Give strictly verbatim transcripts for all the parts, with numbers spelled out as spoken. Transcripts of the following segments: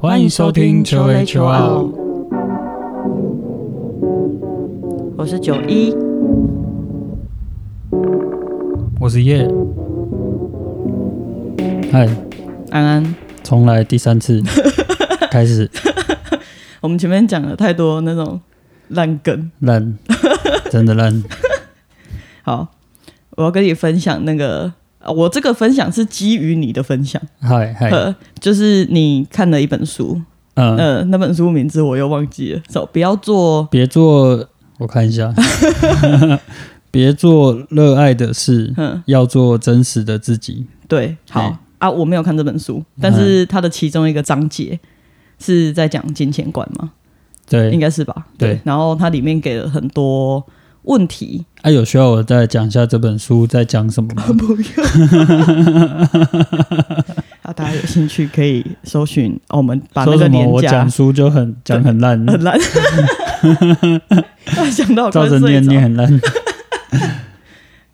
欢迎收听求雷求奥，我是九一，我是叶。嗨，安安，重来第三次，开始。我们前面讲了太多那种烂梗，烂，真的烂。好，我要跟你分享那个。我这个分享是基于你的分享，嗨嗨、呃，就是你看了一本书，嗯、呃，那本书名字我又忘记了，走，不要做，别做，我看一下，别做热爱的事、嗯，要做真实的自己。对，好啊，我没有看这本书，但是它的其中一个章节是在讲金钱观嘛，对，应该是吧？对，对然后它里面给了很多。问题啊，有需要我再讲一下这本书在讲什么吗？不用、啊。大家有兴趣可以搜寻、哦、我们把那个连假。我讲书就很讲很烂，很烂。想到照着念念很烂。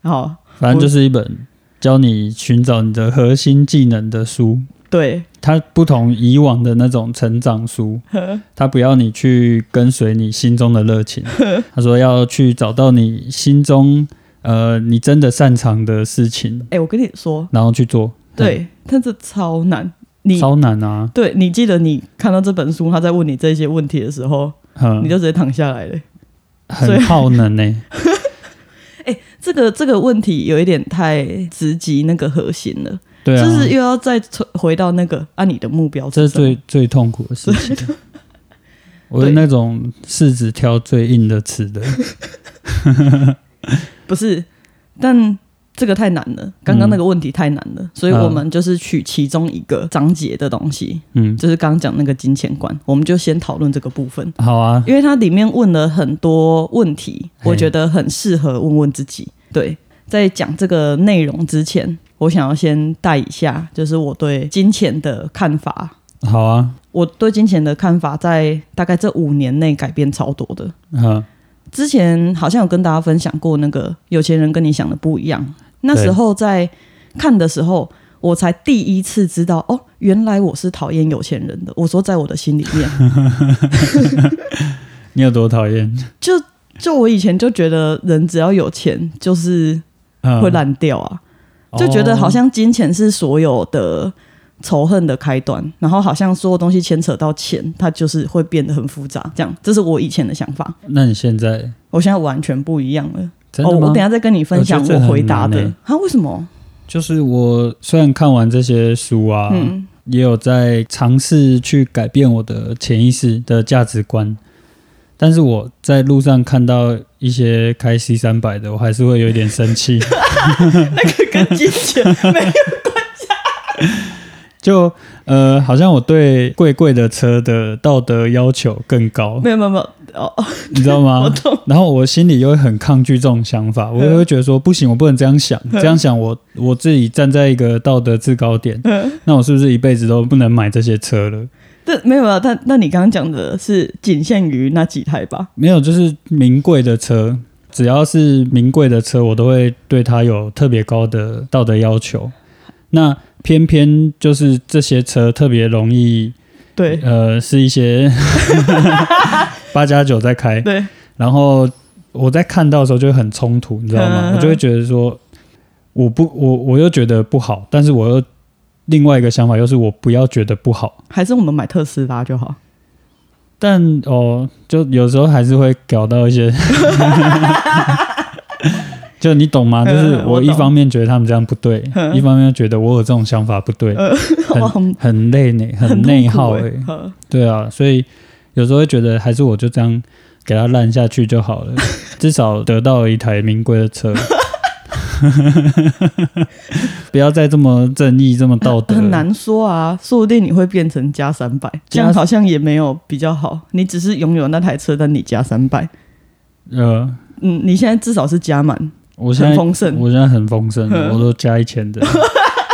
好，反正就是一本教你寻找你的核心技能的书。对，它不同以往的那种成长书，它不要你去跟随你心中的热情，他说要去找到你心中呃你真的擅长的事情。哎、欸，我跟你说，然后去做。对，但是超难，你超难啊！对，你记得你看到这本书，他在问你这些问题的时候，你就直接躺下来了，很耗能呢、欸。哎、欸，这个这个问题有一点太直击那个核心了。啊、就是又要再回到那个啊，你的目标是什么？这是最最痛苦的事情。我是那种柿子挑最硬的吃的。不是，但这个太难了，刚刚那个问题太难了，嗯、所以我们就是取其中一个章节的东西，嗯，就是刚刚讲那个金钱观，我们就先讨论这个部分。好啊，因为它里面问了很多问题，我觉得很适合问问自己。对，在讲这个内容之前。我想要先带一下，就是我对金钱的看法。好啊，我对金钱的看法在大概这五年内改变超多的。嗯，之前好像有跟大家分享过那个有钱人跟你想的不一样。那时候在看的时候，我才第一次知道哦，原来我是讨厌有钱人的。我说在我的心里面，你有多讨厌？就就我以前就觉得人只要有钱就是会烂掉啊。嗯就觉得好像金钱是所有的仇恨的开端，然后好像所有东西牵扯到钱，它就是会变得很复杂。这样，这是我以前的想法。那你现在？我现在完全不一样了。真的吗？哦，我等一下再跟你分享我回答的。啊，为什么？就是我虽然看完这些书啊，嗯，也有在尝试去改变我的潜意识的价值观。但是我在路上看到一些开 C 三百 的，我还是会有一点生气。那个跟金钱没有关系。就呃，好像我对贵贵的车的道德要求更高。没有没有没有，哦，你知道吗？我懂。然后我心里又会很抗拒这种想法，我又会觉得说不行，我不能这样想，这样想我我自己站在一个道德制高点，那我是不是一辈子都不能买这些车了？但没有啊，但那你刚刚讲的是仅限于那几台吧？没有，就是名贵的车，只要是名贵的车，我都会对它有特别高的道德要求。那偏偏就是这些车特别容易，对，呃，是一些八加九在开，对。然后我在看到的时候就会很冲突，你知道吗？嗯、我就会觉得说，我不，我我又觉得不好，但是我又。另外一个想法就是我不要觉得不好，还是我们买特斯拉就好。但哦，就有时候还是会搞到一些，就你懂吗？就是我一方面觉得他们这样不对，一方面又觉得我有这种想法不对，很很累呢，很内耗哎、欸。对啊，所以有时候会觉得还是我就这样给它烂下去就好了，至少得到了一台名贵的车。不要再这么正义这么道德、呃、很难说啊，说不定你会变成加三百，这样好像也没有比较好，你只是拥有那台车但你加三百，呃嗯你现在至少是加满，我现在很丰盛，我现在很丰盛，我都加一千的。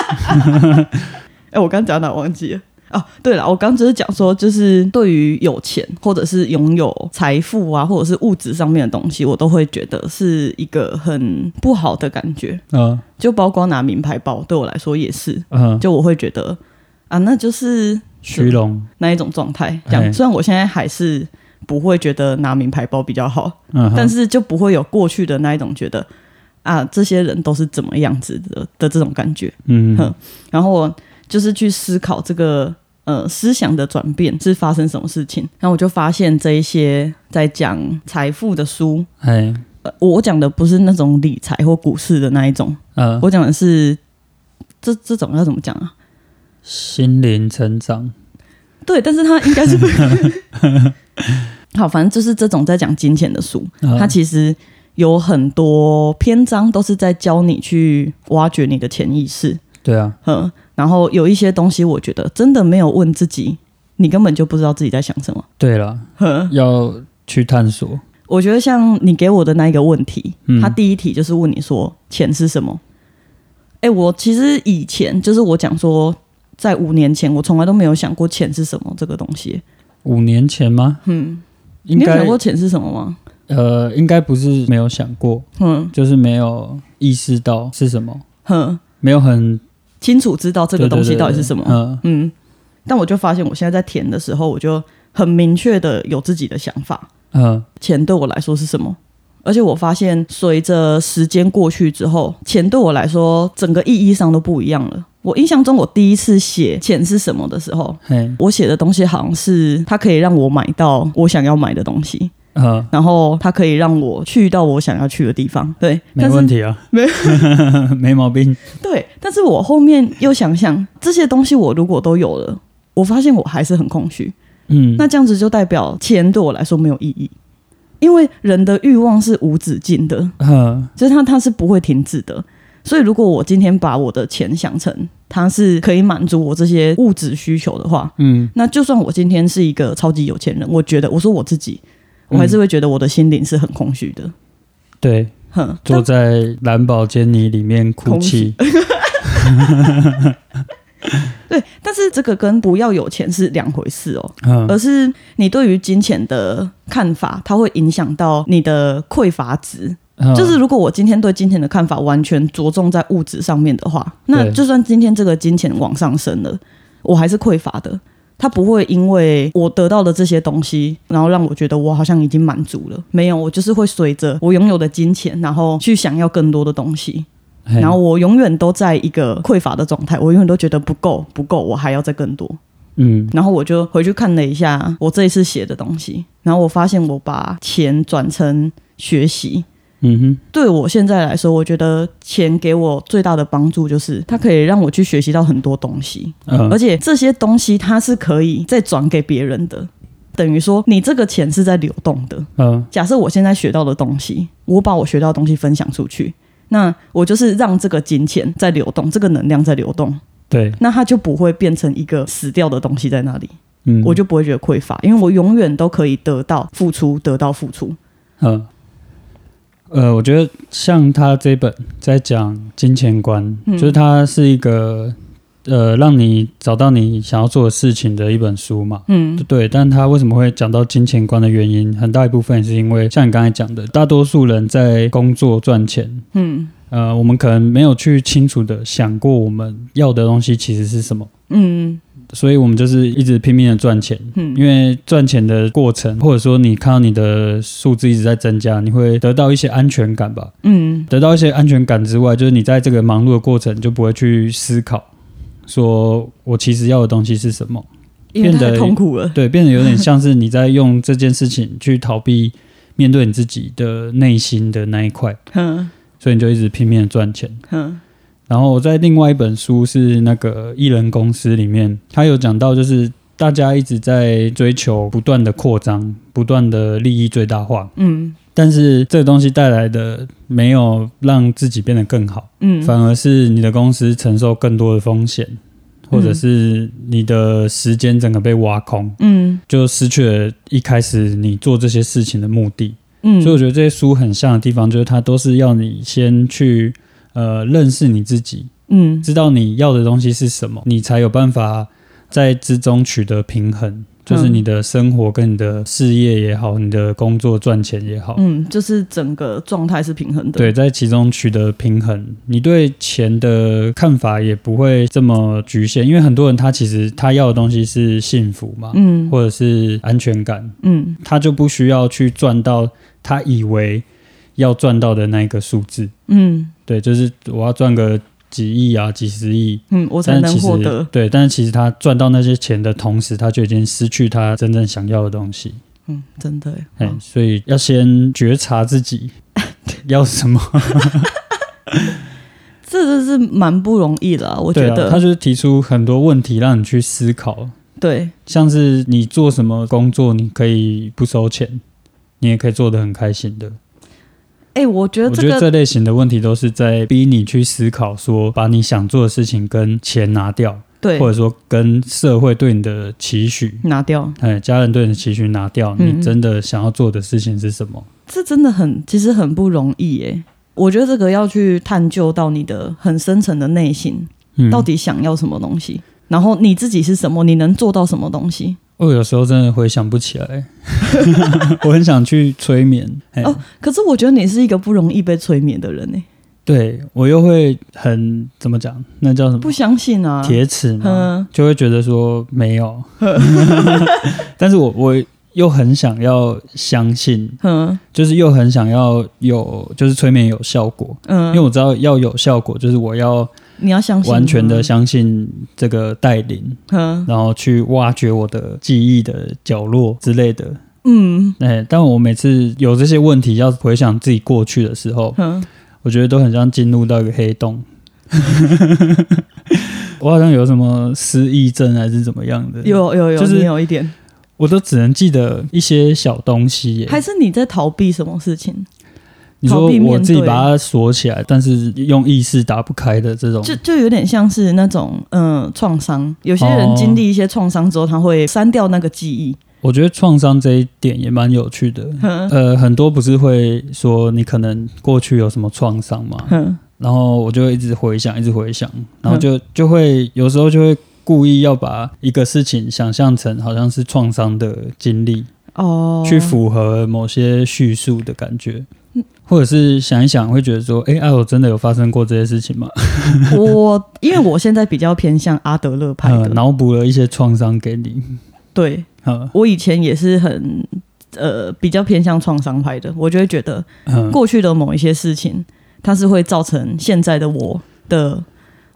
哎、欸、我刚讲哪忘记了啊，对了，我刚只是讲说，就是对于有钱或者是拥有财富啊，或者是物质上面的东西，我都会觉得是一个很不好的感觉。嗯，就包括拿名牌包，对我来说也是。嗯，就我会觉得啊，那就是虚荣那一种状态这样。虽然我现在还是不会觉得拿名牌包比较好、嗯、但是就不会有过去的那一种觉得啊这些人都是怎么样子 的, 的这种感觉。嗯，然后我就是去思考这个呃思想的转变是发生什么事情，然后我就发现这一些在讲财富的书、呃、我讲的不是那种理财或股市的那一种、呃、我讲的是 这, 这种要怎么讲啊，心灵成长。对，但是他应该是不好，反正就是这种在讲金钱的书、呃、它其实有很多篇章都是在教你去挖掘你的潜意识。对啊，嗯，然后有一些东西我觉得真的没有问自己，你根本就不知道自己在想什么。对啦，要去探索。我觉得像你给我的那一个问题、嗯、他第一题就是问你说钱是什么。欸，我其实以前就是我讲说在五年前我从来都没有想过钱是什么这个东西。五年前吗？嗯，应该，你有想过钱是什么吗？呃，应该不是没有想过，嗯，就是没有意识到是什么，嗯，没有很清楚知道这个东西到底是什么。對對對對、嗯嗯、但我就发现我现在在填的时候我就很明确的有自己的想法。嗯，钱对我来说是什么，而且我发现随着时间过去之后，钱对我来说整个意义上都不一样了。我印象中我第一次写钱是什么的时候，我写的东西好像是它可以让我买到我想要买的东西、嗯、然后它可以让我去到我想要去的地方。对，没问题啊， 没, 没毛病。对，但是我后面又想想这些东西我如果都有了，我发现我还是很空虚。嗯，那这样子就代表钱对我来说没有意义，因为人的欲望是无止境的、嗯、就是 它, 它是不会停止的。所以如果我今天把我的钱想成它是可以满足我这些物质需求的话，嗯，那就算我今天是一个超级有钱人，我觉得我说我自己我还是会觉得我的心灵是很空虚的、嗯、对，坐在蓝宝坚尼里面哭泣对，但是这个跟不要有钱是两回事哦、嗯、而是你对于金钱的看法它会影响到你的匮乏值。就是如果我今天对金钱的看法完全着重在物质上面的话，那就算今天这个金钱往上升了，我还是匮乏的。它不会因为我得到的这些东西然后让我觉得我好像已经满足了，没有，我就是会随着我拥有的金钱然后去想要更多的东西，然后我永远都在一个匮乏的状态，我永远都觉得不够不够，我还要再更多。嗯，然后我就回去看了一下我这一次写的东西，然后我发现我把钱转成学习。嗯哼，对我现在来说，我觉得钱给我最大的帮助就是它可以让我去学习到很多东西、嗯、而且这些东西它是可以再转给别人的，等于说你这个钱是在流动的、嗯、假设我现在学到的东西，我把我学到的东西分享出去，那我就是让这个金钱在流动，这个能量在流动。对，那它就不会变成一个死掉的东西在那里、嗯、我就不会觉得匮乏，因为我永远都可以得到付出得到付出。嗯，呃，我觉得像他这本在讲金钱观、嗯、就是他是一个呃，让你找到你想要做的事情的一本书嘛。嗯，对。但他为什么会讲到金钱观的原因，很大一部分也是因为像你刚才讲的，大多数人在工作赚钱，嗯，呃，我们可能没有去清楚的想过我们要的东西其实是什么。嗯，所以我们就是一直拼命的赚钱、嗯、因为赚钱的过程或者说你看到你的数字一直在增加，你会得到一些安全感吧。嗯，得到一些安全感之外，就是你在这个忙碌的过程就不会去思考说我其实要的东西是什么，因为太痛苦了。对，变得有点像是你在用这件事情去逃避面对你自己的内心的那一块、嗯、所以你就一直拼命的赚钱。嗯，然后我在另外一本书是那个艺人公司里面，他有讲到就是大家一直在追求不断的扩张，不断的利益最大化。嗯，但是这个东西带来的没有让自己变得更好，嗯，反而是你的公司承受更多的风险，或者是你的时间整个被挖空，嗯，就失去了一开始你做这些事情的目的。嗯，所以我觉得这些书很像的地方就是它都是要你先去呃，认识你自己，嗯，知道你要的东西是什么，你才有办法在之中取得平衡，就是你的生活跟你的事业也好，你的工作赚钱也好，嗯，就是整个状态是平衡的。对，在其中取得平衡，你对钱的看法也不会这么局限，因为很多人他其实他要的东西是幸福嘛，嗯，或者是安全感，嗯，他就不需要去赚到他以为要赚到的那一个数字，嗯，对，就是我要赚个几亿啊几十亿，嗯，我才能获得。对，但是其实他赚到那些钱的同时，他就已经失去他真正想要的东西。嗯，真的耶、欸、所以要先觉察自己要什么这就是蛮不容易的、啊、我觉得。对、啊、他就是提出很多问题让你去思考。对，像是你做什么工作你可以不收钱，你也可以做得很开心的。欸、我觉得这个我觉得这类型的问题都是在逼你去思考，说把你想做的事情跟钱拿掉，对，或者说跟社会对你的期许拿掉，哎，家人对你的期许拿掉、嗯，你真的想要做的事情是什么？这真的很，其实很不容易耶。我觉得这个要去探究到你的很深层的内心、嗯，到底想要什么东西，然后你自己是什么，你能做到什么东西。我有时候真的回想不起来我很想去催眠、哦、可是我觉得你是一个不容易被催眠的人耶。对，我又会很怎么讲，那叫什么不相信啊，铁齿嘛，就会觉得说没有但是我我又很想要相信，就是又很想要有，就是催眠有效果、嗯、因为我知道要有效果就是我要你要相信完全的相信这个带领，然后去挖掘我的记忆的角落之类的。嗯，欸、但我每次有这些问题要回想自己过去的时候，我觉得都很像进入到一个黑洞我好像有什么失忆症还是怎么样的，有有有、就是、你有一点，我都只能记得一些小东西、欸、还是你在逃避什么事情？你说我自己把它锁起来，但是用意识打不开的这种，就就有点像是那种嗯创伤。有些人经历一些创伤之后，他会删掉那个记忆。我觉得创伤这一点也蛮有趣的。呃，很多不是会说你可能过去有什么创伤嘛，然后我就一直回想，一直回想，然后就就会有时候就会故意要把一个事情想象成好像是创伤的经历哦，去符合某些叙述的感觉。或者是想一想会觉得说哎、欸啊，我真的有发生过这些事情吗我因为我现在比较偏向阿德勒派的，脑补、嗯、了一些创伤给你。对、嗯、我以前也是很呃比较偏向创伤派的，我就会觉得过去的某一些事情、嗯、它是会造成现在的我的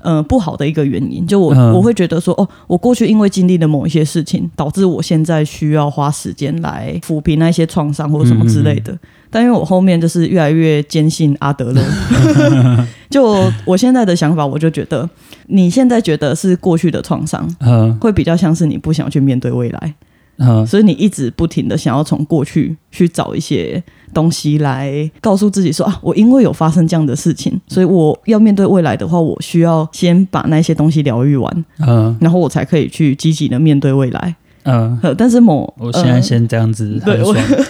呃不好的一个原因，就我、嗯、我会觉得说哦，我过去因为经历了某一些事情，导致我现在需要花时间来抚平那些创伤或者什么之类的。嗯嗯嗯，但因为我后面就是越来越坚信阿德勒就我现在的想法，我就觉得你现在觉得是过去的创伤、嗯、会比较像是你不想去面对未来、嗯、所以你一直不停的想要从过去去找一些东西来告诉自己说啊，我因为有发生这样的事情，所以我要面对未来的话，我需要先把那些东西疗愈完、嗯、然后我才可以去积极的面对未来。嗯，但是某我现在先这样子很爽、嗯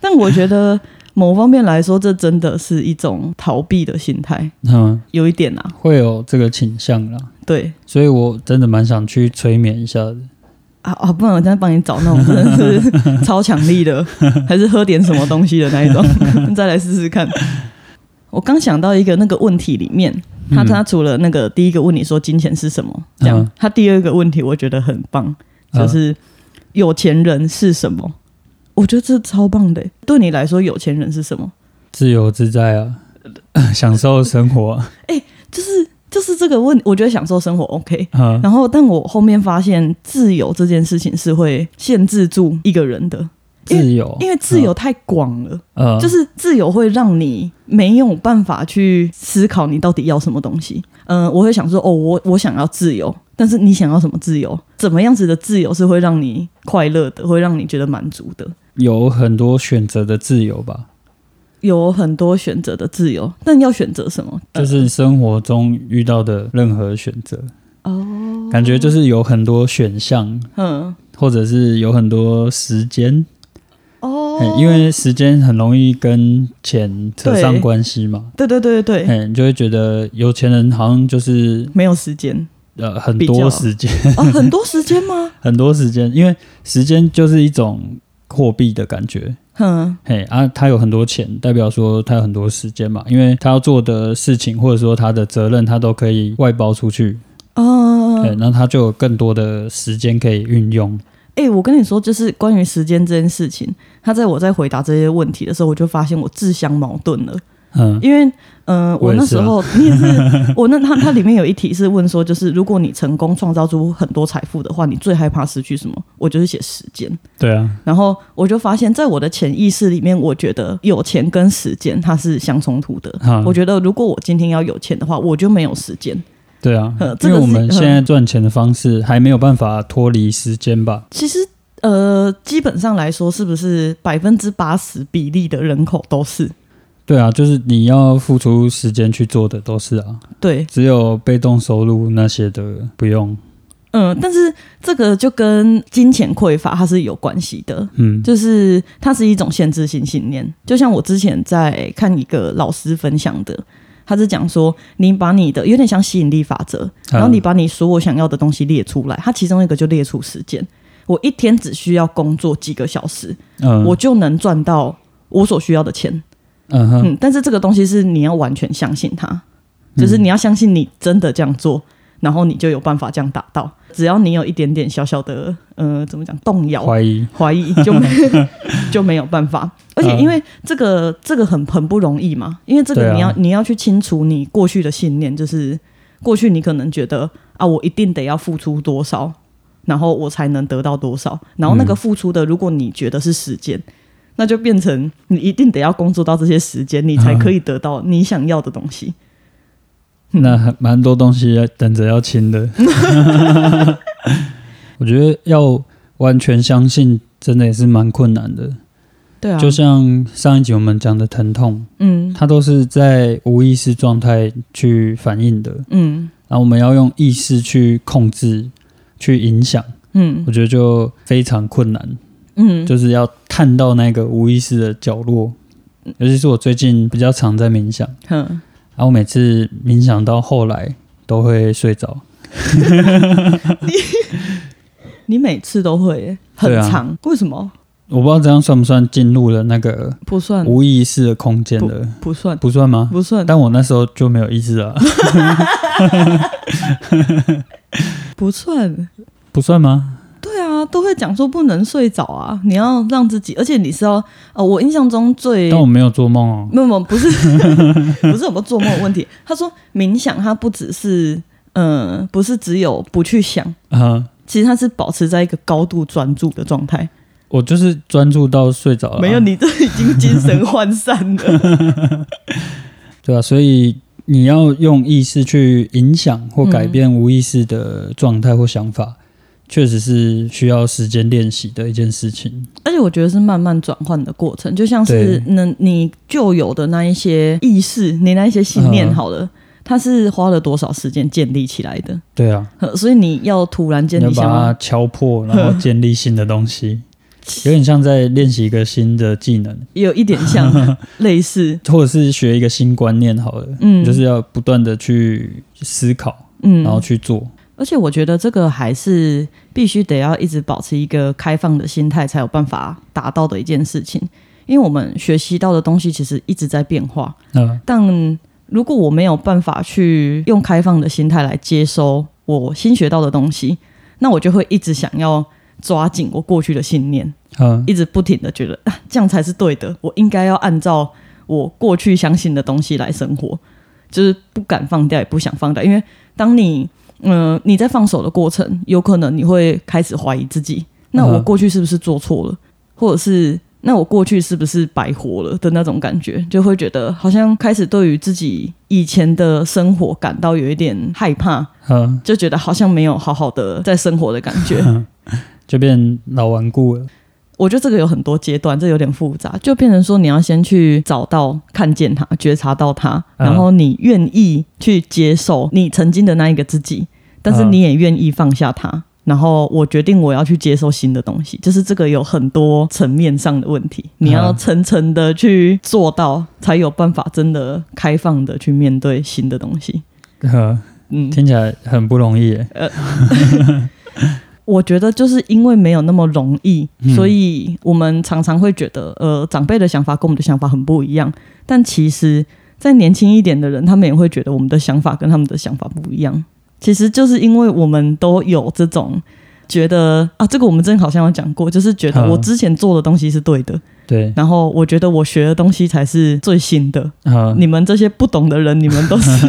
但我觉得某方面来说，这真的是一种逃避的心态、嗯、有一点啊，会有这个倾向啦。对，所以我真的蛮想去催眠一下的啊啊！不然我再帮你找那种真的是超强力的还是喝点什么东西的那一种再来试试看。我刚想到一个那个问题里面，他、嗯、他除了那个第一个问你说金钱是什么这样，他、嗯、第二个问题我觉得很棒，就是有钱人是什么、嗯，我觉得这超棒的。对你来说有钱人是什么？自由自在啊，享受生活、啊欸、就是就是这个问题，我觉得享受生活 OK、嗯、然后但我后面发现自由这件事情是会限制住一个人的自由，因为自由太广了、嗯、就是自由会让你没有办法去思考你到底要什么东西。嗯、呃，我会想说哦，我我想要自由，但是你想要什么自由，怎么样子的自由是会让你快乐的，会让你觉得满足的，有很多选择的自由吧，有很多选择的自由，但要选择什么，就是生活中遇到的任何选择哦，感觉就是有很多选项，嗯，或者是有很多时间哦，因为时间很容易跟钱扯上关系嘛，对对对对对，你就会觉得有钱人好像就是没有时间，呃很多时间啊，很多时间吗？很多时间，因为时间就是一种货币的感觉。嗯，嘿啊，他有很多钱，代表说他有很多时间嘛，因为他要做的事情或者说他的责任，他都可以外包出去。哦，对，那他就有更多的时间可以运用。哎、欸，我跟你说，就是关于时间这件事情，他在我在回答这些问题的时候，我就发现我自相矛盾了。嗯，因为呃，我那时候也你也是，我那他他里面有一题是问说，就是如果你成功创造出很多财富的话，你最害怕失去什么？我就是写时间。对啊。然后我就发现，在我的潜意识里面，我觉得有钱跟时间它是相冲突的。嗯、我觉得如果我今天要有钱的话，我就没有时间。对啊，因为我们现在赚钱的方式还没有办法脱离时间吧？其实。呃，基本上来说，是不是百分之八十比例的人口都是？对啊，就是你要付出时间去做的都是啊。对，只有被动收入那些的不用。嗯，但是这个就跟金钱匮乏它是有关系的。嗯，就是它是一种限制性信念。就像我之前在看一个老师分享的，他是讲说，你把你的有点像吸引力法则，然后你把你所有想要的东西列出来，它其中一个就列出时间。我一天只需要工作几个小时，嗯、我就能赚到我所需要的钱。嗯哼嗯，但是这个东西是你要完全相信它，就是你要相信你真的这样做，嗯、然后你就有办法这样达到。只要你有一点点小小的呃，怎么讲，动摇、怀疑、怀疑，就没就没有办法。而且因为这个、嗯、这个很很不容易嘛，因为这个你要、啊、你要去清除你过去的信念，就是过去你可能觉得啊，我一定得要付出多少。然后我才能得到多少，然后那个付出的如果你觉得是时间、嗯、那就变成你一定得要工作到这些时间你才可以得到你想要的东西、嗯、那蛮多东西等着要清的我觉得要完全相信真的也是蛮困难的。对啊，就像上一集我们讲的疼痛，嗯，它都是在无意识状态去反应的，嗯，然后我们要用意识去控制去影响，嗯，我觉得就非常困难，嗯，就是要探到那个无意识的角落，尤其是我最近比较常在冥想，嗯，然后我每次冥想到后来都会睡着你, 你每次都会耶，很长、啊、为什么？我不知道这样算不算进入了那个不算无意识的空间了？不算，不算吗？不算。但我那时候就没有意识啊。不算，不算吗？对啊，都会讲说不能睡着啊，你要让自己，而且你是要、呃、我印象中最……但我没有做梦哦，没有，没有，不是，不是有没有做梦的问题。他说冥想，它不只是嗯、呃，不是只有不去想啊、呃，其实它是保持在一个高度专注的状态。我就是专注到睡着了、啊，没有，你这已经精神涣散了。对啊，所以你要用意识去影响或改变无意识的状态或想法，确、嗯、实是需要时间练习的一件事情。而且我觉得是慢慢转换的过程，就像是你旧有的那一些意识，你那一些信念好了。嗯，它是花了多少时间建立起来的？对啊，所以你要突然间你想要把它敲破，然后建立新的东西，有点像在练习一个新的技能，有一点像类似，或者是学一个新观念好了，嗯，就是要不断的去思考，嗯，然后去做。而且我觉得这个还是必须得要一直保持一个开放的心态，才有办法达到的一件事情。因为我们学习到的东西其实一直在变化，嗯，但如果我没有办法去用开放的心态来接收我新学到的东西，那我就会一直想要抓紧我过去的信念，嗯，一直不停的觉得、啊、这样才是对的，我应该要按照我过去相信的东西来生活，就是不敢放掉也不想放掉。因为当你、呃、你在放手的过程，有可能你会开始怀疑自己，那我过去是不是做错了，或者是那我过去是不是白活了的那种感觉，就会觉得好像开始对于自己以前的生活感到有一点害怕，嗯，就觉得好像没有好好的在生活的感觉，就变老顽固了。我觉得这个有很多阶段，这有点复杂，就变成说你要先去找到、看见它、觉察到它，然后你愿意去接受你曾经的那一个自己，但是你也愿意放下它。然后我决定我要去接受新的东西，就是这个有很多层面上的问题，你要层层的去做到，才有办法真的开放的去面对新的东西。嗯，嗯，听起来很不容易耶。呃我觉得就是因为没有那么容易，所以我们常常会觉得呃，长辈的想法跟我们的想法很不一样，但其实在年轻一点的人，他们也会觉得我们的想法跟他们的想法不一样。其实就是因为我们都有这种觉得啊，这个我们真的好像有讲过，就是觉得我之前做的东西是对的，对，然后我觉得我学的东西才是最新的，你们这些不懂的人，你们都是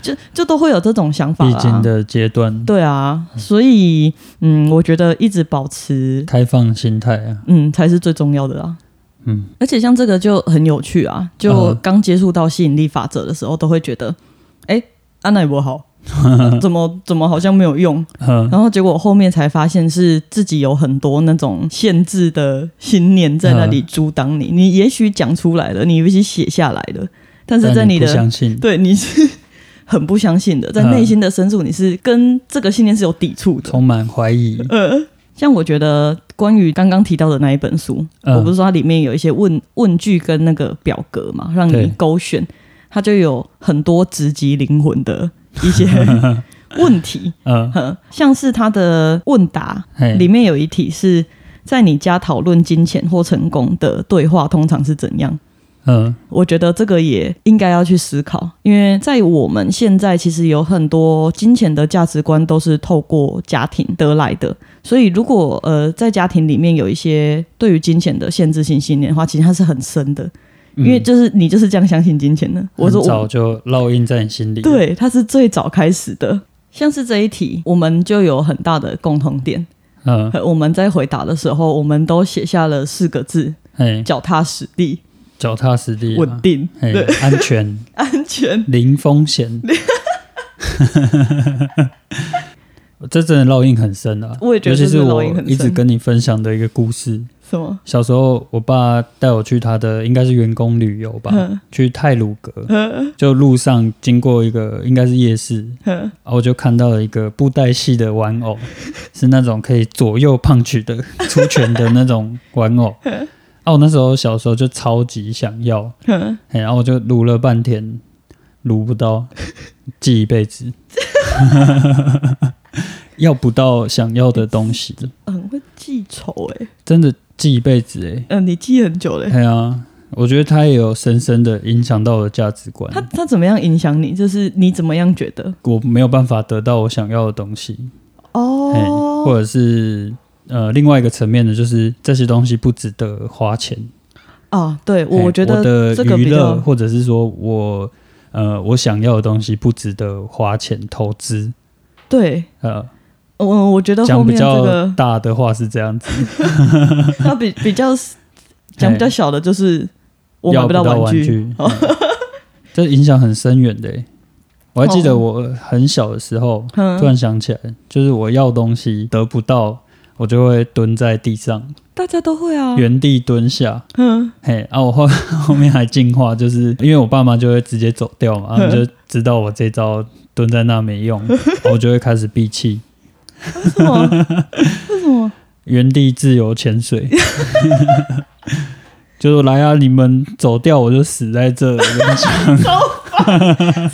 就, 就都会有这种想法啦，必经的阶段。对啊，所以嗯，我觉得一直保持开放心态啊，嗯，才是最重要的啊。嗯，而且像这个就很有趣啊，就刚接触到吸引力法则的时候，都会觉得哎，安娜也不好怎么怎么好像没有用然后结果后面才发现是自己有很多那种限制的信念在那里阻挡你，你也许讲出来了，你也许写下来了，但是在你的你不相信，对，你是很不相信的，在内心的深处你是跟这个信念是有抵触的，充满怀疑。呃，像我觉得关于刚刚提到的那一本书、呃、我不是说它里面有一些 问, 问句跟那个表格嘛，让你勾选，它就有很多直击灵魂的一些问题、呃、像是它的问答里面有一题是在你家讨论金钱或成功的对话通常是怎样。嗯，我觉得这个也应该要去思考，因为在我们现在其实有很多金钱的价值观都是透过家庭得来的，所以如果呃在家庭里面有一些对于金钱的限制性信念的话，其实它是很深的，因为就是你就是这样相信金钱的，我说我很早就烙印在你心里，对，它是最早开始的。像是这一题我们就有很大的共同点，嗯，我们在回答的时候我们都写下了四个字，脚踏实地，脚踏实地、啊、稳定，对，安全安全，零风险这真的烙印很深啊，我也觉得这是烙印很深。尤其是我一直跟你分享的一个故事，什么？小时候我爸带我去他的应该是员工旅游吧、嗯、去太鲁阁、嗯、就路上经过一个应该是夜市、嗯、然后我就看到了一个布袋戏的玩偶是那种可以左右punch的出拳的那种玩偶、嗯啊、我那时候小时候就超级想要，嗯，然后我就撸了半天，撸不到，记一辈子，要不到想要的东西，很会记仇哎、欸，真的记一辈子哎、欸，嗯，你记很久嘞、欸，对啊，我觉得他也有深深的影响到我的价值观。他他怎么样影响你？就是你怎么样觉得？我没有办法得到我想要的东西哦，或者是。呃，另外一个层面的就是这些东西不值得花钱啊。对，我觉得这个比较我的娱乐，或者是说我呃我想要的东西不值得花钱投资。对，呃，我我觉得后面这个比较大的话是这样子，那比比较讲比较小的就是我买不到玩具，玩具嗯、这影响很深远的。我还记得我很小的时候，哦、突然想起来，就是我要东西得不到。我就会蹲在地上，大家都会啊，原地蹲下。嗯，嘿，啊，我后后面还进化，就是因为我爸妈就会直接走掉嘛，他们就知道我这招蹲在那没用，我就会开始闭气。为什么？为什么？原地自由潜水，就是来啊，你们走掉，我就死在这里。超烦，超烦，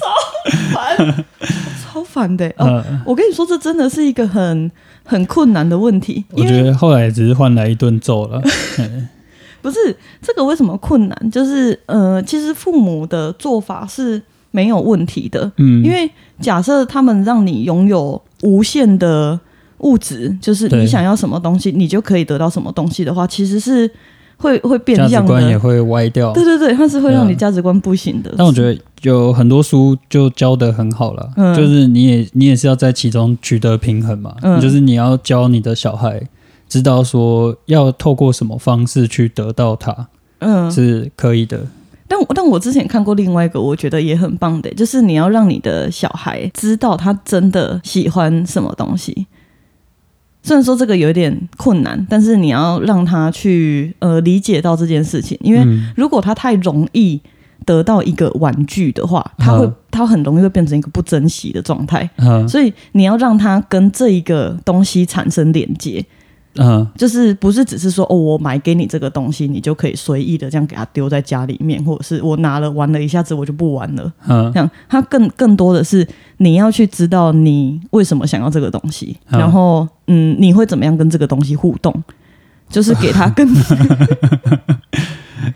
超烦的、欸哦呃。我跟你说，这真的是一个很。很困难的问题，我觉得后来只是换来一顿揍了不是这个为什么困难，就是呃，其实父母的做法是没有问题的、嗯、因为假设他们让你拥有无限的物质，就是你想要什么东西你就可以得到什么东西的话，其实是会会变样的，价值观也会歪掉，对对对，它是会让你价值观不行的、嗯、但我觉得有很多书就教得很好了、嗯，就是你也你也是要在其中取得平衡嘛、嗯、就是你要教你的小孩知道说要透过什么方式去得到它、嗯、是可以的。但 我, 但我之前看过另外一个我觉得也很棒的，就是你要让你的小孩知道他真的喜欢什么东西，虽然说这个有点困难，但是你要让他去呃理解到这件事情，因为如果他太容易得到一个玩具的话，他会、嗯、他很容易会变成一个不珍惜的状态、嗯、所以你要让他跟这一个东西产生连接，嗯，就是不是只是说哦，我买给你这个东西，你就可以随意的这样给它丢在家里面，或者是我拿了玩了一下子我就不玩了，嗯，这样它更更多的是你要去知道你为什么想要这个东西，嗯、然后嗯，你会怎么样跟这个东西互动，就是给它更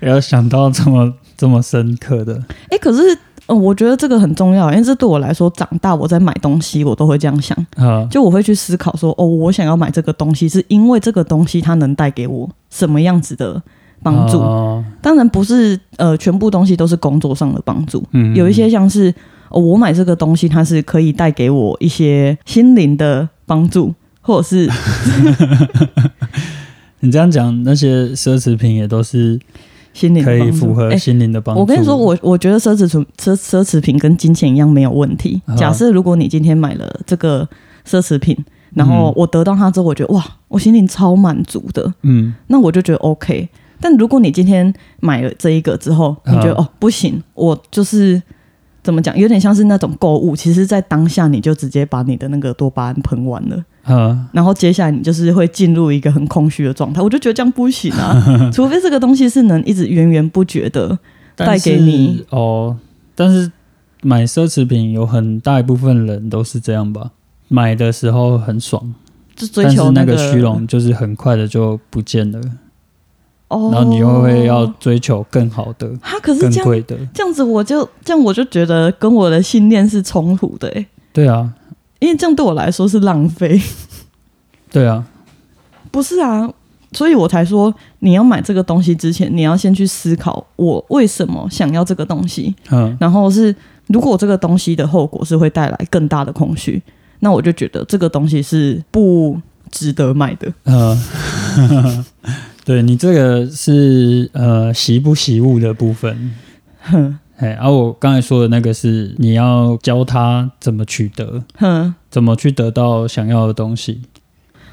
不要想到这么这么深刻的。哎、欸，可是。呃、我觉得这个很重要，因为这对我来说，长大我在买东西，我都会这样想，嗯、就我会去思考说，哦，我想要买这个东西，是因为这个东西它能带给我什么样子的帮助？哦、当然不是，呃，全部东西都是工作上的帮助，嗯嗯有一些像是、哦、我买这个东西，它是可以带给我一些心灵的帮助，或者是你这样讲，那些奢侈品也都是。可以符合心灵的帮助、欸。我跟你说，我我觉得奢侈品奢奢侈品跟金钱一样没有问题。假设如果你今天买了这个奢侈品，然后我得到它之后，我觉得哇，我心灵超满足的。嗯，那我就觉得 OK。但如果你今天买了这一个之后，你觉得哦不行，我就是怎么讲，有点像是那种购物。其实，在当下你就直接把你的那个多巴胺喷完了。嗯、然后接下来你就是会进入一个很空虚的状态，我就觉得这样不行啊，除非这个东西是能一直源源不绝的带给你哦。但是买奢侈品有很大一部分人都是这样吧，买的时候很爽，就追求、那个、但是那个虚荣就是很快的就不见了。哦、然后你又会要追求更好的，啊、可是更贵的，这样子我就这样我就觉得跟我的信念是冲突的、欸。对啊。因为这样对我来说是浪费。对啊，不是啊，所以我才说你要买这个东西之前，你要先去思考我为什么想要这个东西。嗯，然后是如果这个东西的后果是会带来更大的空虚，那我就觉得这个东西是不值得买的。嗯，对你这个是呃习不习物的部分。哼。哎，而、啊、我刚才说的那个是你要教他怎么取得，嗯，怎么去得到想要的东西。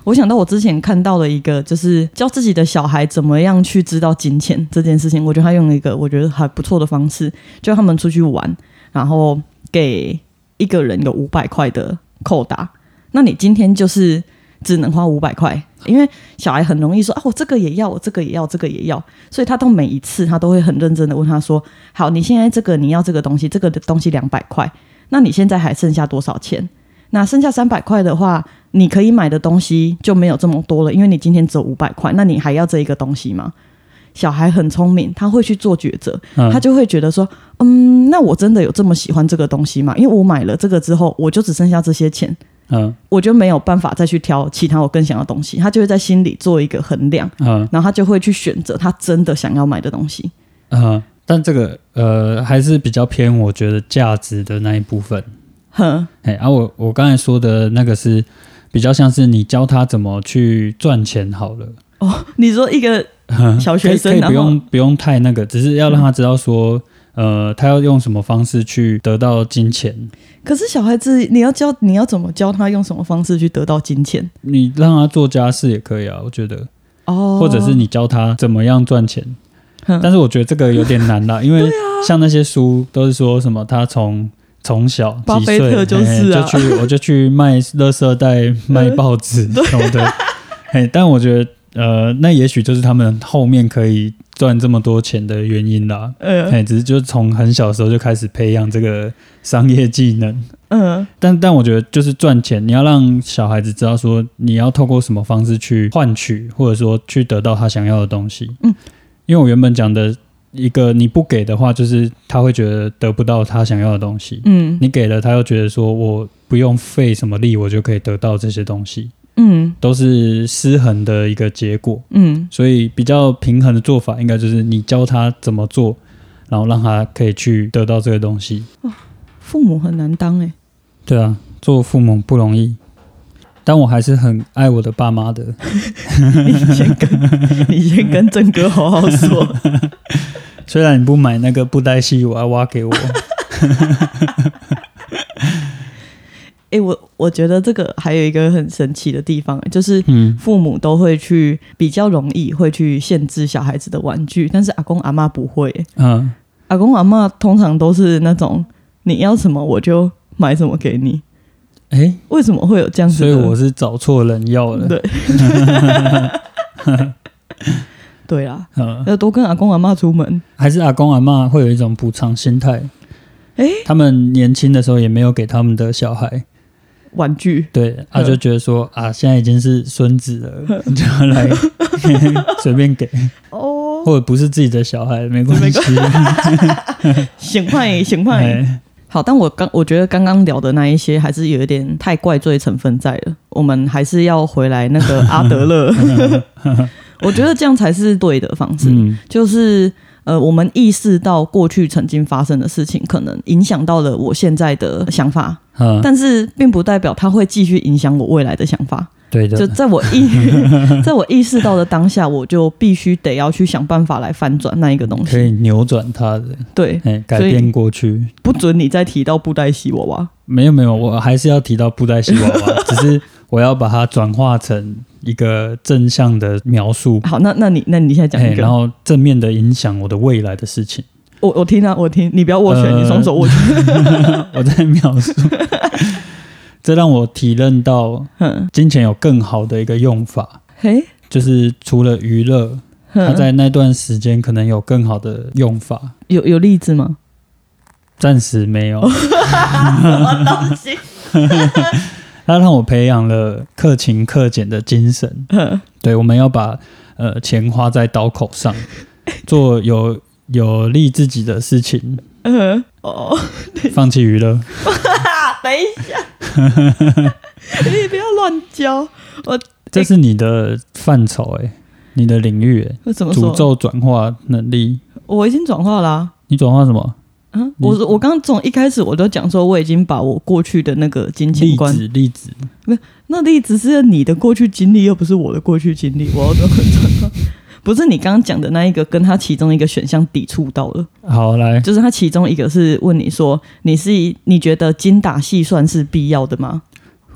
我想到我之前看到的一个，就是教自己的小孩怎么样去知道金钱这件事情。我觉得他用了一个我觉得还不错的方式，就他们出去玩，然后给一个人有五百块的扣打，那你今天就是只能花五百块，因为小孩很容易说啊，我这个也要，我这个也要，这个也要，所以他到每一次他都会很认真的问他说，好，你现在这个你要这个东西，这个东西两百块，那你现在还剩下多少钱？那剩下三百块的话，你可以买的东西就没有这么多了，因为你今天只有五百块，那你还要这一个东西吗？小孩很聪明，他会去做抉择，他就会觉得说，嗯，那我真的有这么喜欢这个东西吗？因为我买了这个之后，我就只剩下这些钱。嗯，我就没有办法再去挑其他我更想要的东西，他就会在心里做一个衡量，嗯，然后他就会去选择他真的想要买的东西。嗯，但这个呃还是比较偏我觉得价值的那一部分。哼、嗯，哎啊，我我刚才说的那个是比较像是你教他怎么去赚钱好了。哦，你说一个小学生、嗯、可以, 可以不用不用太那个，只是要让他知道说。嗯呃，他要用什么方式去得到金钱？可是小孩子，你要教你要怎么教他用什么方式去得到金钱？你让他做家事也可以啊，我觉得。哦。或者是你教他怎么样赚钱，但是我觉得这个有点难啦，因为像那些书都是说什么，他从从小巴菲特就是啊，嘿嘿就去我就去卖垃圾袋、卖报纸什么的。嘿，但我觉得呃，那也许就是他们后面可以。赚这么多钱的原因啦，嗯、欸，只是就从很小的时候就开始培养这个商业技能，嗯，但但我觉得就是赚钱，你要让小孩子知道说你要透过什么方式去换取，或者说去得到他想要的东西，嗯，因为我原本讲的一个你不给的话，就是他会觉得得不到他想要的东西，嗯，你给了他又觉得说我不用费什么力，我就可以得到这些东西。嗯，都是失衡的一个结果。嗯，所以比较平衡的做法应该就是你教他怎么做，然后让他可以去得到这个东西。哦、父母很难当哎、欸。对啊，做父母不容易，但我还是很爱我的爸妈的。你先跟你先跟正哥好好说。虽然你不买那个布袋戏娃娃给我。欸、我, 我觉得这个还有一个很神奇的地方，就是父母都会去比较容易会去限制小孩子的玩具，但是阿公阿嬷不会、欸嗯、阿公阿嬷通常都是那种你要什么我就买什么给你、哎，为什么会有这样子的？所以我是找错人要了。对，对啦，要多跟阿公阿嬷出门，还是阿公阿嬷会有一种补偿心态。哎，他们年轻的时候也没有给他们的小孩玩具，对，他、啊、就觉得说啊，现在已经是孙子了，你就要来随便给哦，或者不是自己的小孩没关系，行坏行坏。好，但我刚我觉得刚刚聊的那一些还是有一点太怪罪成分在了，我们还是要回来那个阿德勒，我觉得这样才是对的方式，嗯、就是呃，我们意识到过去曾经发生的事情，可能影响到了我现在的想法，嗯、但是并不代表它会继续影响我未来的想法。对的，就在我意在我意识到的当下，我就必须得要去想办法来翻转那一个东西，可以扭转它的，对，改变过去。不准你再提到布袋戏娃娃。没有没有，我还是要提到布袋戏娃娃，只是我要把它转化成一个正向的描述。好，那那你那你现在讲一个，然后正面的影响我的未来的事情。我我听啊，我听，你不要握拳，呃、你双手握拳。我在描述。这让我体认到金钱有更好的一个用法，就是除了娱乐，它在那段时间可能有更好的用法。有有例子吗？暂时没有。什么东西？它让我培养了克勤克俭的精神。对，我们要把、呃、钱花在刀口上，做有有利自己的事情。嗯，哦，放弃娱乐。等一下，你不要乱教我。这是你的范畴哎，你的领域哎。怎么说？诅咒转化能力，我已经转化啦、啊。你转化什么？嗯、我我刚从一开始我都讲说，我已经把我过去的那个金钱观例子例子，不是那例子是你的过去经历，又不是我的过去经历，我要转化。不是你刚刚讲的那一个跟他其中一个选项抵触到了。好，来，就是他其中一个是问你说，你是你觉得精打细算是必要的吗？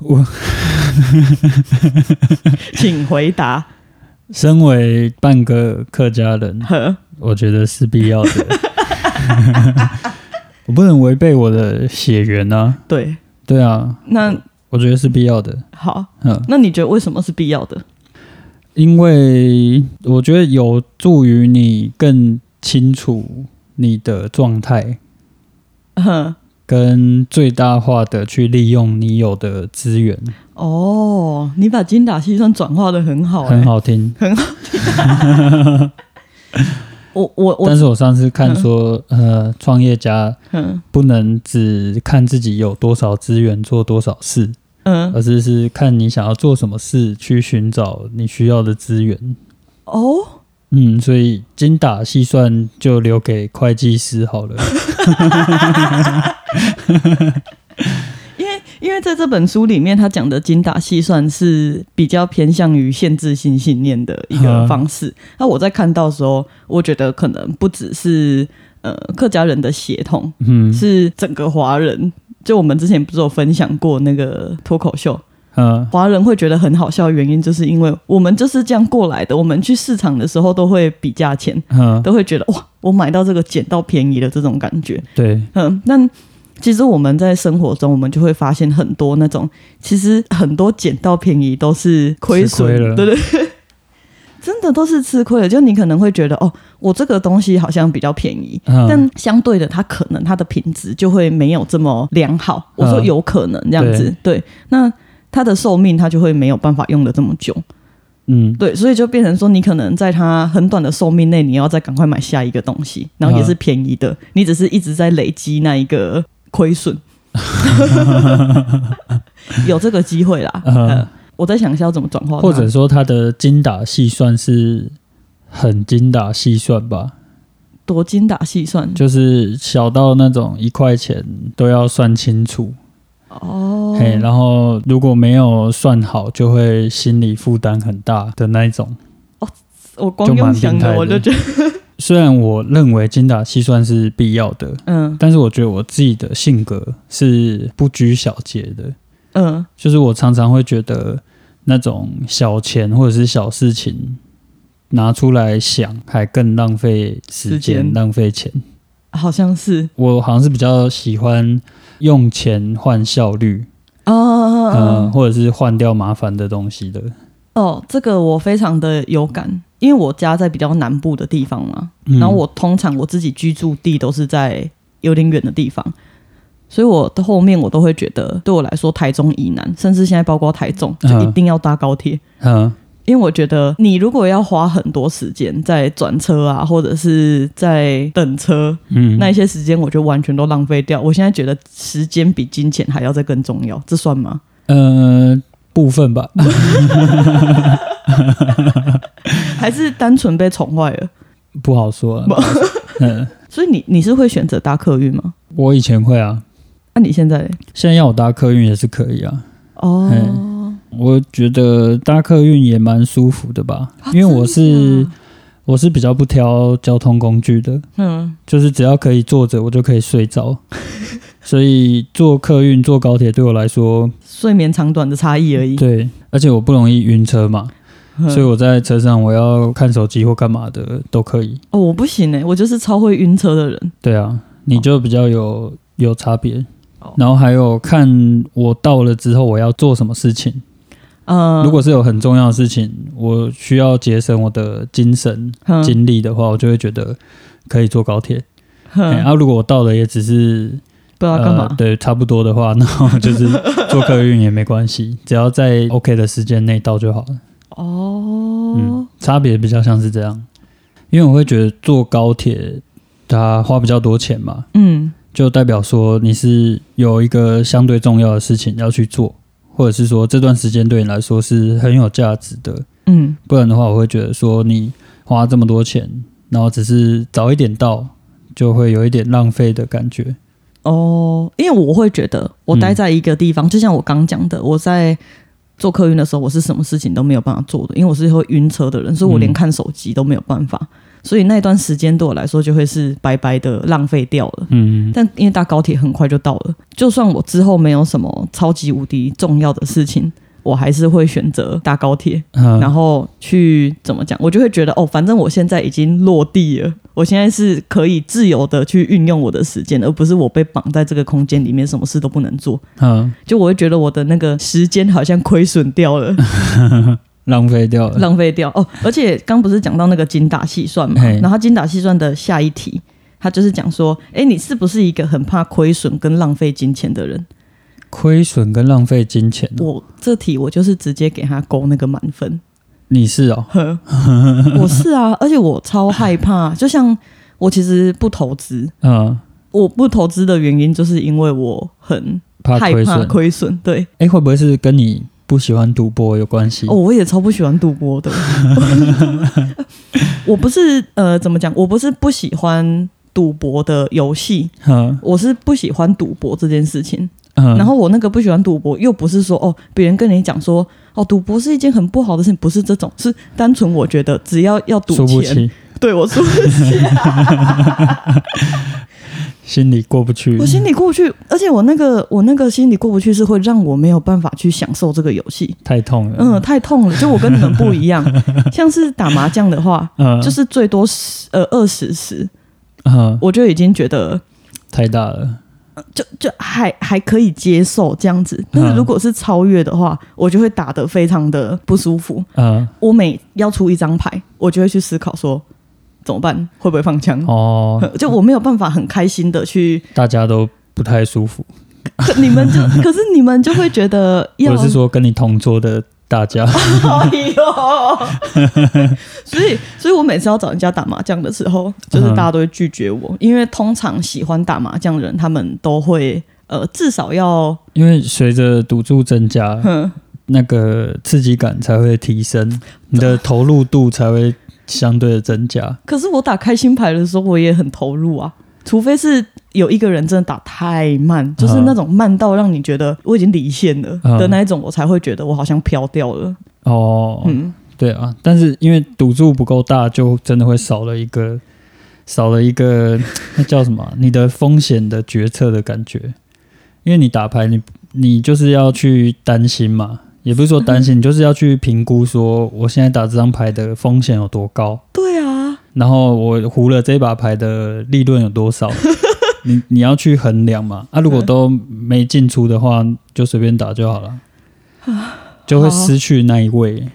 我请回答。身为半个客家人，我觉得是必要的。我不能违背我的血缘啊。对对啊，那 我, 我觉得是必要的。好，嗯，那你觉得为什么是必要的？因为我觉得有助于你更清楚你的状态，跟最大化的去利用你有的资源。哦，你把精打细算转化得很好、欸，很好听，很好听。我我我，但是我上次看说，嗯、呃，创业家不能只看自己有多少资源做多少事。嗯，而是是看你想要做什么事，去寻找你需要的资源。哦，嗯，所以精打细算就留给会计师好了。因为因为在这本书里面，他讲的精打细算是比较偏向于限制性信念的一个方式。那、啊、我在看到的时候，我觉得可能不只是呃客家人的血统，嗯，是整个华人。就我们之前不是有分享过那个脱口秀，嗯，华人会觉得很好笑的原因，就是因为我们就是这样过来的。我们去市场的时候都会比价钱，嗯，都会觉得哇，我买到这个捡到便宜的这种感觉。对，嗯，但其实我们在生活中，我们就会发现很多那种，其实很多捡到便宜都是亏损，对不对？真的都是吃亏了，就你可能会觉得哦，我这个东西好像比较便宜，嗯、但相对的，它可能它的品质就会没有这么良好。我说有可能这样子，嗯、对, 对，那它的寿命它就会没有办法用的这么久，嗯，对，所以就变成说，你可能在它很短的寿命内，你要再赶快买下一个东西，然后也是便宜的，嗯、你只是一直在累积那一个亏损，有这个机会啦。嗯嗯，我在想一下要怎么转化，或者说他的精打细算是很精打细算吧？多精打细算，就是小到那种一块钱都要算清楚哦。嘿，然后如果没有算好，就会心理负担很大的那一种。哦，我光用想的我就觉得，虽然我认为精打细算是必要的，嗯，但是我觉得我自己的性格是不拘小节的，嗯，就是我常常会觉得。那种小钱或者是小事情拿出来想，还更浪费时间、浪费钱。好像是我好像是比较喜欢用钱换效率哦哦哦、呃，或者是换掉麻烦的东西的。哦，这个我非常的有感，因为我家在比较南部的地方嘛，嗯、然后我通常我自己居住地都是在有点远的地方，所以我的后面我都会觉得，对我来说，台中以南，甚至现在包括台中，就一定要搭高铁。嗯。嗯因为我觉得你如果要花很多时间在转车啊或者是在等车、嗯、那一些时间我就完全都浪费掉。我现在觉得时间比金钱还要再更重要，这算吗？呃，部分吧还是单纯被宠坏了不好说、啊、不好说嗯、所以 你, 你是会选择搭客运吗？我以前会啊。那、啊、你现在现在要我搭客运也是可以啊。哦、嗯我觉得搭客运也蛮舒服的吧，因为我是、啊、我是比较不挑交通工具的，嗯，就是只要可以坐着我就可以睡着，所以坐客运坐高铁对我来说睡眠长短的差异而已。对，而且我不容易晕车嘛，所以我在车上我要看手机或干嘛的都可以。哦，我不行欸，我就是超会晕车的人。对啊，你就比较有、哦、有差别，然后还有看我到了之后我要做什么事情。如果是有很重要的事情我需要节省我的精神、嗯、精力的话，我就会觉得可以坐高铁、嗯欸啊、如果我到了也只是不知道干嘛、呃、对差不多的话，那就是坐客运也没关系只要在 OK 的时间内到就好了。哦、嗯，差别比较像是这样，因为我会觉得坐高铁它花比较多钱嘛，嗯，就代表说你是有一个相对重要的事情要去做，或者是说这段时间对你来说是很有价值的，嗯，不然的话我会觉得说你花这么多钱，然后只是早一点到，就会有一点浪费的感觉。哦，因为我会觉得我待在一个地方，嗯、就像我刚讲的，我在做客运的时候，我是什么事情都没有办法做的，因为我是会晕车的人，所以我连看手机都没有办法，嗯、所以那段时间对我来说就会是白白的浪费掉了。嗯，但因为搭高铁很快就到了，就算我之后没有什么超级无敌重要的事情，我还是会选择搭高铁，嗯、然后去怎么讲，我就会觉得哦，反正我现在已经落地了，我现在是可以自由的去运用我的时间，而不是我被绑在这个空间里面什么事都不能做。嗯，就我会觉得我的那个时间好像亏损掉了浪费掉了浪费掉哦。而且刚不是讲到那个精打细算嘛，然后精打细算的下一题他就是讲说哎，你是不是一个很怕亏损跟浪费金钱的人？亏损跟浪费金钱、哦、我这题我就是直接给他勾那个满分。你是哦？我是啊，而且我超害怕就像我其实不投资，嗯，我不投资的原因就是因为我很害怕亏损。对，哎，会不会是跟你不喜欢赌博有关系？哦，我也超不喜欢赌博的我不是呃，怎么讲，我不是不喜欢赌博的游戏，嗯，我是不喜欢赌博这件事情。嗯、然后我那个不喜欢赌博又不是说哦别人跟你讲说哦赌博是一件很不好的事情，不是这种，是单纯我觉得只要要赌钱，对，我输不起、啊、心里过不去，我心里过不去，而且我那个我那个心里过不去是会让我没有办法去享受这个游戏，太痛了，嗯，太痛了，就我跟你们不一样像是打麻将的话、嗯、就是最多十呃二十十，我就已经觉得太大了，就就还还可以接受这样子，但是如果是超越的话，嗯、我就会打得非常的不舒服。嗯，我每要出一张牌，我就会去思考说怎么办，会不会放枪？哦，就我没有办法很开心的去。大家都不太舒服，可你们就可是你们就会觉得要，我是说跟你同桌的大家。哎呦，所以所以我每次要找人家打麻将的时候，就是大家都会拒绝我，嗯、因为通常喜欢打麻将的人，他们都会呃至少要，因为随着赌注增加，嗯，那个刺激感才会提升，你的投入度才会相对的增加。可是我打开心牌的时候，我也很投入啊。除非是有一个人真的打太慢，就是那种慢到让你觉得我已经离线了、嗯、的那一种，我才会觉得我好像飘掉了。哦，嗯，对啊，但是因为赌注不够大，就真的会少了一个少了一个那叫什么？你的风险的决策的感觉。因为你打牌，你你就是要去担心嘛，也不是说担心，嗯、你就是要去评估说我现在打这张牌的风险有多高。对啊。然后我胡了这把牌的利润有多少你你要去衡量嘛。啊，如果都没进出的话，就随便打就好了，就会失去那一位。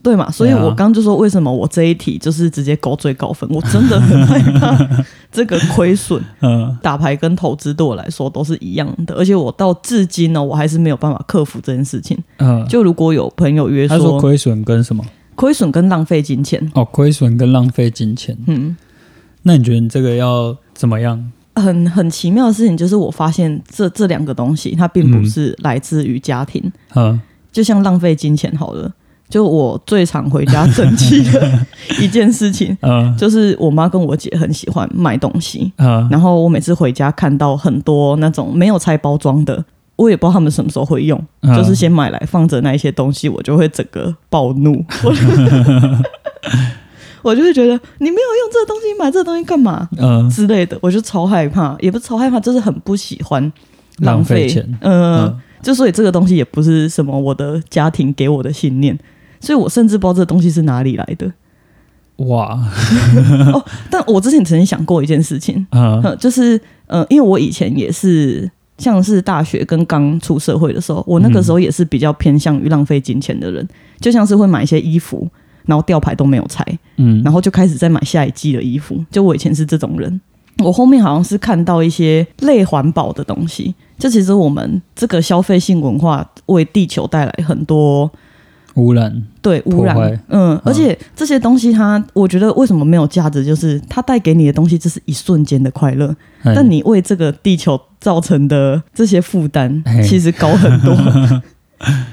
对嘛，所以我刚就说为什么我这一题就是直接狗嘴高分，我真的很害怕这个亏损。打牌跟投资对我来说都是一样的，而且我到至今呢，我还是没有办法克服这件事情。就如果有朋友约说，他说亏损跟什么？亏损跟浪费金钱。哦，亏损跟浪费金钱。嗯，那你觉得你这个要怎么样？很很奇妙的事情就是，我发现这这两个东西，它并不是来自于家庭。嗯，就像浪费金钱好了。就我最常回家生气的一件事情、呃、就是我妈跟我姐很喜欢买东西、呃、然后我每次回家看到很多那种没有拆包装的，我也不知道他们什么时候会用、呃、就是先买来放着那一些东西，我就会整个暴怒，我 就, 我就会觉得你没有用这个东西，买这个东西干嘛、呃、之类的，我就超害怕，也不是超害怕，就是很不喜欢浪费钱、呃呃、就所以这个东西也不是什么我的家庭给我的信念，所以我甚至不知道这东西是哪里来的。哇、哦！但我之前曾经想过一件事情，嗯呃、就是、呃、因为我以前也是像是大学跟刚出社会的时候，我那个时候也是比较偏向于浪费金钱的人、嗯，就像是会买一些衣服，然后吊牌都没有拆、嗯，然后就开始在买下一季的衣服。就我以前是这种人，我后面好像是看到一些类环保的东西，就其实我们这个消费性文化为地球带来很多。污染，对，污染，嗯，嗯，而且这些东西它，我觉得为什么没有价值，就是它带给你的东西，这是一瞬间的快乐，但你为这个地球造成的这些负担，其实高很多。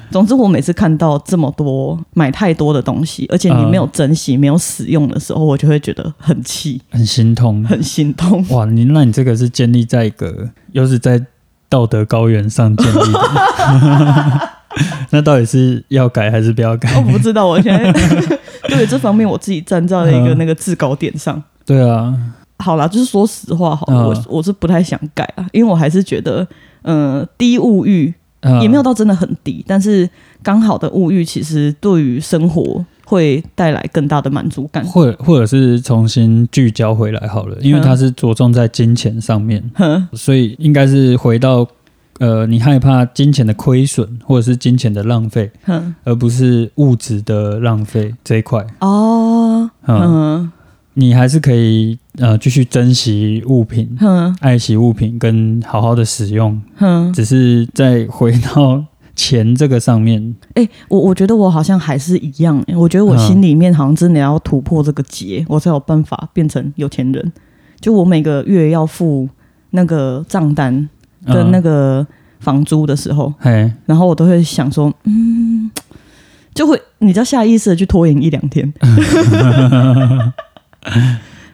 总之，我每次看到这么多买太多的东西，而且你没有珍惜、呃、没有使用的时候，我就会觉得很气，很心痛，很心痛。哇，你那你这个是建立在一个，又是在道德高原上建立的。那到底是要改还是不要改？我不知道，我现在对这方面我自己站在了一个那个制高点上、呃。对啊，好啦，就是说实话好了，呃、我我是不太想改啊，因为我还是觉得，呃，低物欲、呃、也没有到真的很低，但是刚好的物欲其实对于生活会带来更大的满足感，或者或者是重新聚焦回来好了，因为它是着重在金钱上面，嗯、所以应该是回到。呃，你害怕金钱的亏损，或者是金钱的浪费，而不是物质的浪费这一块哦。嗯，嗯你还是可以呃继续珍惜物品，爱惜物品，跟好好的使用。嗯，只是再回到钱这个上面。哎、欸，我我觉得我好像还是一样、欸，我觉得我心里面好像真的要突破这个结，我才有办法变成有钱人。就我每个月要付那个账单。跟那个房租的时候、嗯，然后我都会想说，嗯，就会你知道下意识的去拖延一两天，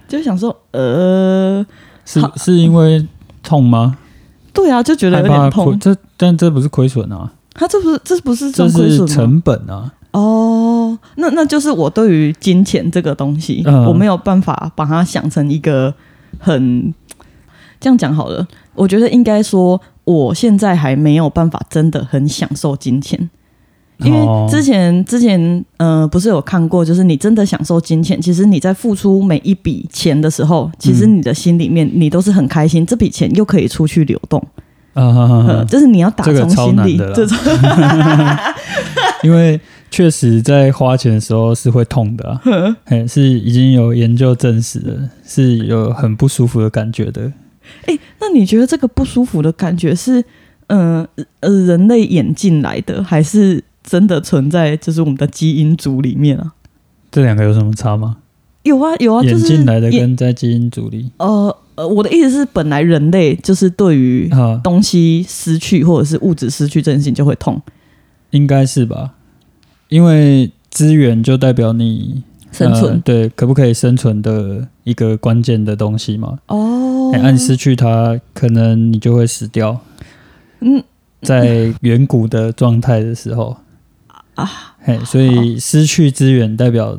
就想说，呃，是是因为痛吗？对啊，就觉得有点痛。这但这不是亏损啊，它这不是这不是算亏损吗？这是成本啊。哦，那那就是我对于金钱这个东西，嗯、我没有办法把它想成一个很这样讲好了。我觉得应该说，我现在还没有办法真的很享受金钱，因为之前之前呃，不是有看过，就是你真的享受金钱，其实你在付出每一笔钱的时候，其实你的心里面你都是很开心，这笔钱又可以出去流动啊，就是你要打从心里，这种，因为确实在花钱的时候是会痛的啊，是已经有研究证实了，是有很不舒服的感觉的。欸、那你觉得这个不舒服的感觉是、呃呃、人类演进来的，还是真的存在就是我们的基因组里面啊？这两个有什么差吗？有啊有啊，演进来的跟在基因组里、呃呃、我的意思是本来人类就是对于东西失去或者是物质失去这件事情就会痛，应该是吧，因为资源就代表你生存、呃、对可不可以生存的一个关键的东西嘛。哦，按、欸啊、失去它可能你就会死掉，嗯，在远古的状态的时候啊、欸、所以失去资源代表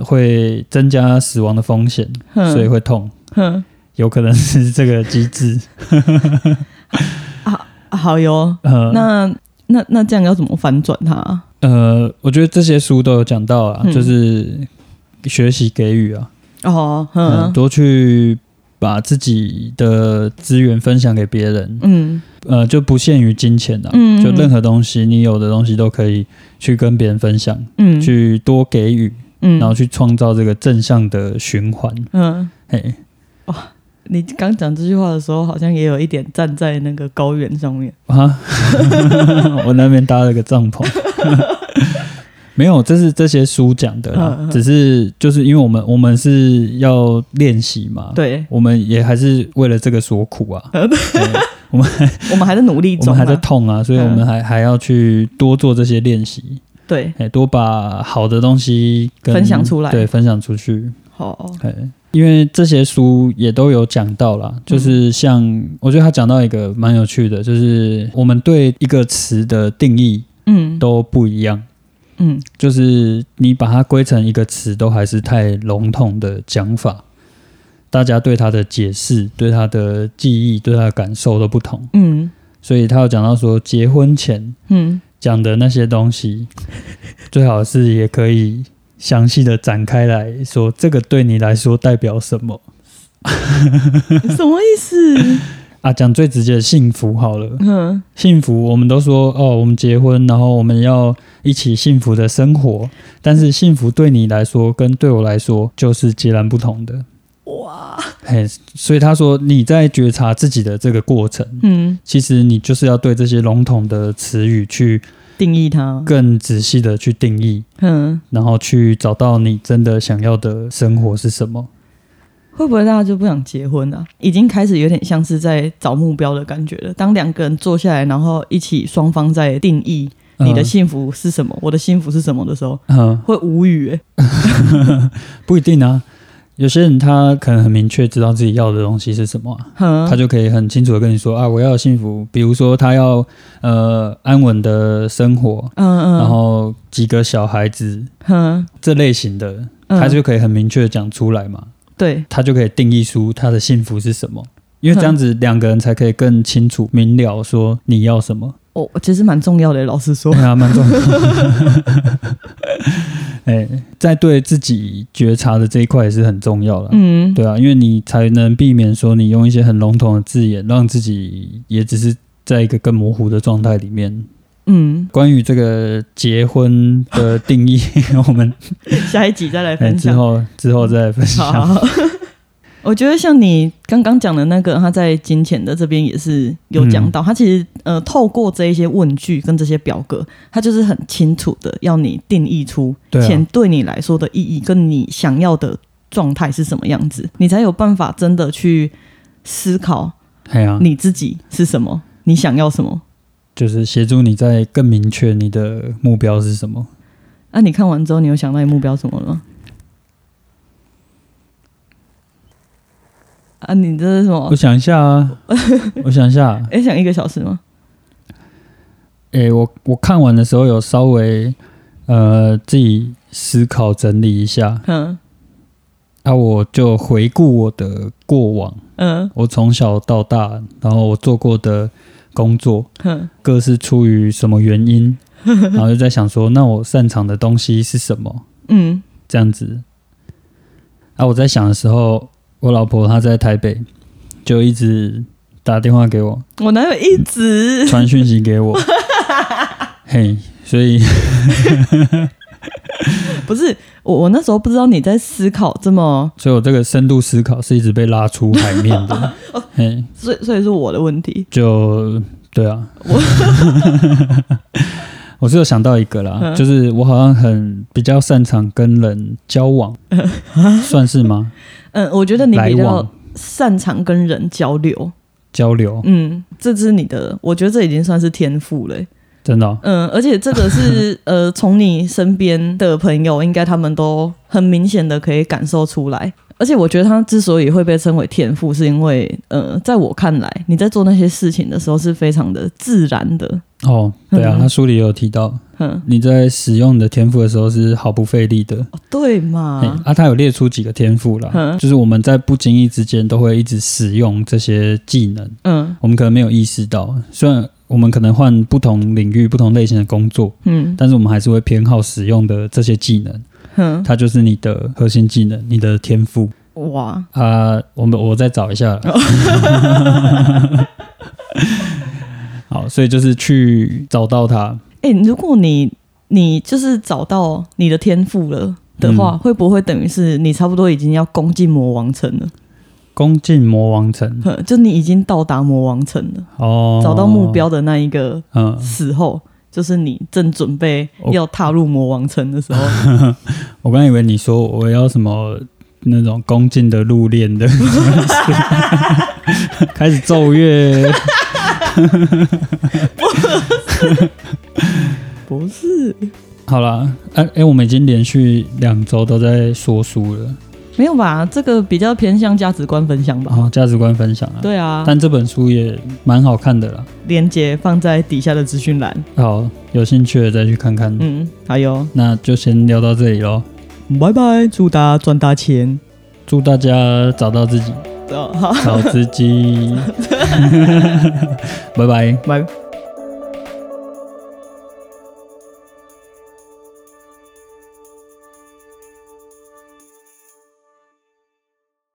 会增加死亡的风险，所以会痛，有可能是这个机制。啊好哟、呃、那那那这样要怎么反转它、啊、呃我觉得这些书都有讲到啊、嗯、就是学习给予啊，哦、嗯，多去把自己的资源分享给别人，嗯，呃，就不限于金钱啦，嗯，就任何东西，你有的东西都可以去跟别人分享，嗯，去多给予，嗯，然后去创造这个正向的循环，嗯，嘿，哇、哦，你刚讲这句话的时候，好像也有一点站在那个高原上面啊，我那边搭了个帐篷。没有，这是这些书讲的啦，嗯、只是就是因为我们我们是要练习嘛，对，我们也还是为了这个所苦啊，嗯、我们我们还在努力中、啊，我们还在痛啊，所以我们还、嗯、还要去多做这些练习，对，多把好的东西跟分享出来，对，分享出去，好、哦，因为这些书也都有讲到啦，就是像、嗯、我觉得他讲到一个蛮有趣的，就是我们对一个词的定义，嗯，都不一样。嗯嗯，就是你把它归成一个词都还是太笼统的讲法，大家对它的解释、对它的记忆、对它的感受都不同。嗯，所以他有讲到说结婚前嗯讲的那些东西、嗯、最好是也可以详细的展开来说，这个对你来说代表什么。什么意思啊，讲最直接的幸福好了。嗯，幸福我们都说哦，我们结婚，然后我们要一起幸福的生活。但是幸福对你来说跟对我来说就是截然不同的。哇，嘿，所以他说你在觉察自己的这个过程，嗯，其实你就是要对这些笼统的词语去定义它，更仔细的去定义，嗯，然后去找到你真的想要的生活是什么。会不会大家就不想结婚啊？已经开始有点像是在找目标的感觉了。当两个人坐下来，然后一起双方在定义你的幸福是什么、呃、我的幸福是什么的时候、呃、会无语、欸、不一定啊，有些人他可能很明确知道自己要的东西是什么、啊、他就可以很清楚的跟你说啊，我要幸福，比如说他要呃安稳的生活，嗯嗯，然后几个小孩子这类型的，他就可以很明确的讲出来嘛，对，他就可以定义出他的幸福是什么，因为这样子两个人才可以更清楚明了说你要什么。哦，其实蛮重要的，老实说，对啊，蛮重要的。哎，在对自己觉察的这一块也是很重要啦。嗯，对啊，因为你才能避免说你用一些很笼统的字眼，让自己也只是在一个更模糊的状态里面。嗯，关于这个结婚的定义，我们下一集再来分享，之后之后再来分享。好好，我觉得像你刚刚讲的那个，他在金钱的这边也是有讲到，嗯、他其实呃透过这一些问句跟这些表格，他就是很清楚的要你定义出钱对你来说的意义，跟你想要的状态是什么样子，你才有办法真的去思考你自己是什么，你想要什么。就是协助你在更明确你的目标是什么。啊，你看完之后你有想到你目标什么了吗？啊，你这是什么？我想一下啊，我想一下、啊。哎、欸，想一个小时吗？哎、欸，我我看完的时候有稍微呃自己思考整理一下。嗯。啊，我就回顾我的过往。嗯。我从小到大，然后我做过的工作，各是出于什么原因，然后就在想说那我擅长的东西是什么，嗯，这样子啊。我在想的时候，我老婆她在台北，就一直打电话给我，我哪有一直、嗯、传讯息给我。嘿，所以不是 我, 我那时候不知道你在思考这么，所以我这个深度思考是一直被拉出海面的。哦，所以所以是我的问题，就对啊。我我是有想到一个啦、嗯、就是我好像很比较擅长跟人交往、嗯、算是吗？嗯，我觉得你比较擅长跟人交流交流嗯，这是你的，我觉得这已经算是天赋了、欸，真的、哦，嗯，而且这个是呃，从你身边的朋友，应该他们都很明显的可以感受出来。而且我觉得他之所以会被称为天赋，是因为呃，在我看来，你在做那些事情的时候是非常的自然的。哦，对啊，嗯、他书里有提到，嗯，你在使用你的天赋的时候是毫不费力的。哦、对嘛、嗯？啊，他有列出几个天赋啦、嗯，就是我们在不经意之间都会一直使用这些技能，嗯，我们可能没有意识到，虽然我们可能换不同领域、不同类型的工作，嗯，但是我们还是会偏好使用的这些技能，嗯，它就是你的核心技能、你的天赋。哇，呃，我们我再找一下了。好，所以就是去找到他。哎、欸，如果你你就是找到你的天赋了的话、嗯，会不会等于是你差不多已经要攻进魔王城了？攻进魔王城，就你已经到达魔王城了。哦，找到目标的那一个时候。嗯，就是你正准备要踏入魔王城的时候。我刚以为你说我要什么那种恭敬的入殓的开始奏乐。不是不是，好啦、啊欸、我们已经连续两周都在说书了。没有吧，这个比较偏向价值观分享吧。哦，价值观分享啊。对啊，但这本书也蛮好看的啦，连结放在底下的资讯栏。好，有兴趣的再去看看。嗯，还有，那就先聊到这里咯，拜拜，祝大家赚大钱，祝大家找到自己，哦、好，找自己，拜拜，拜。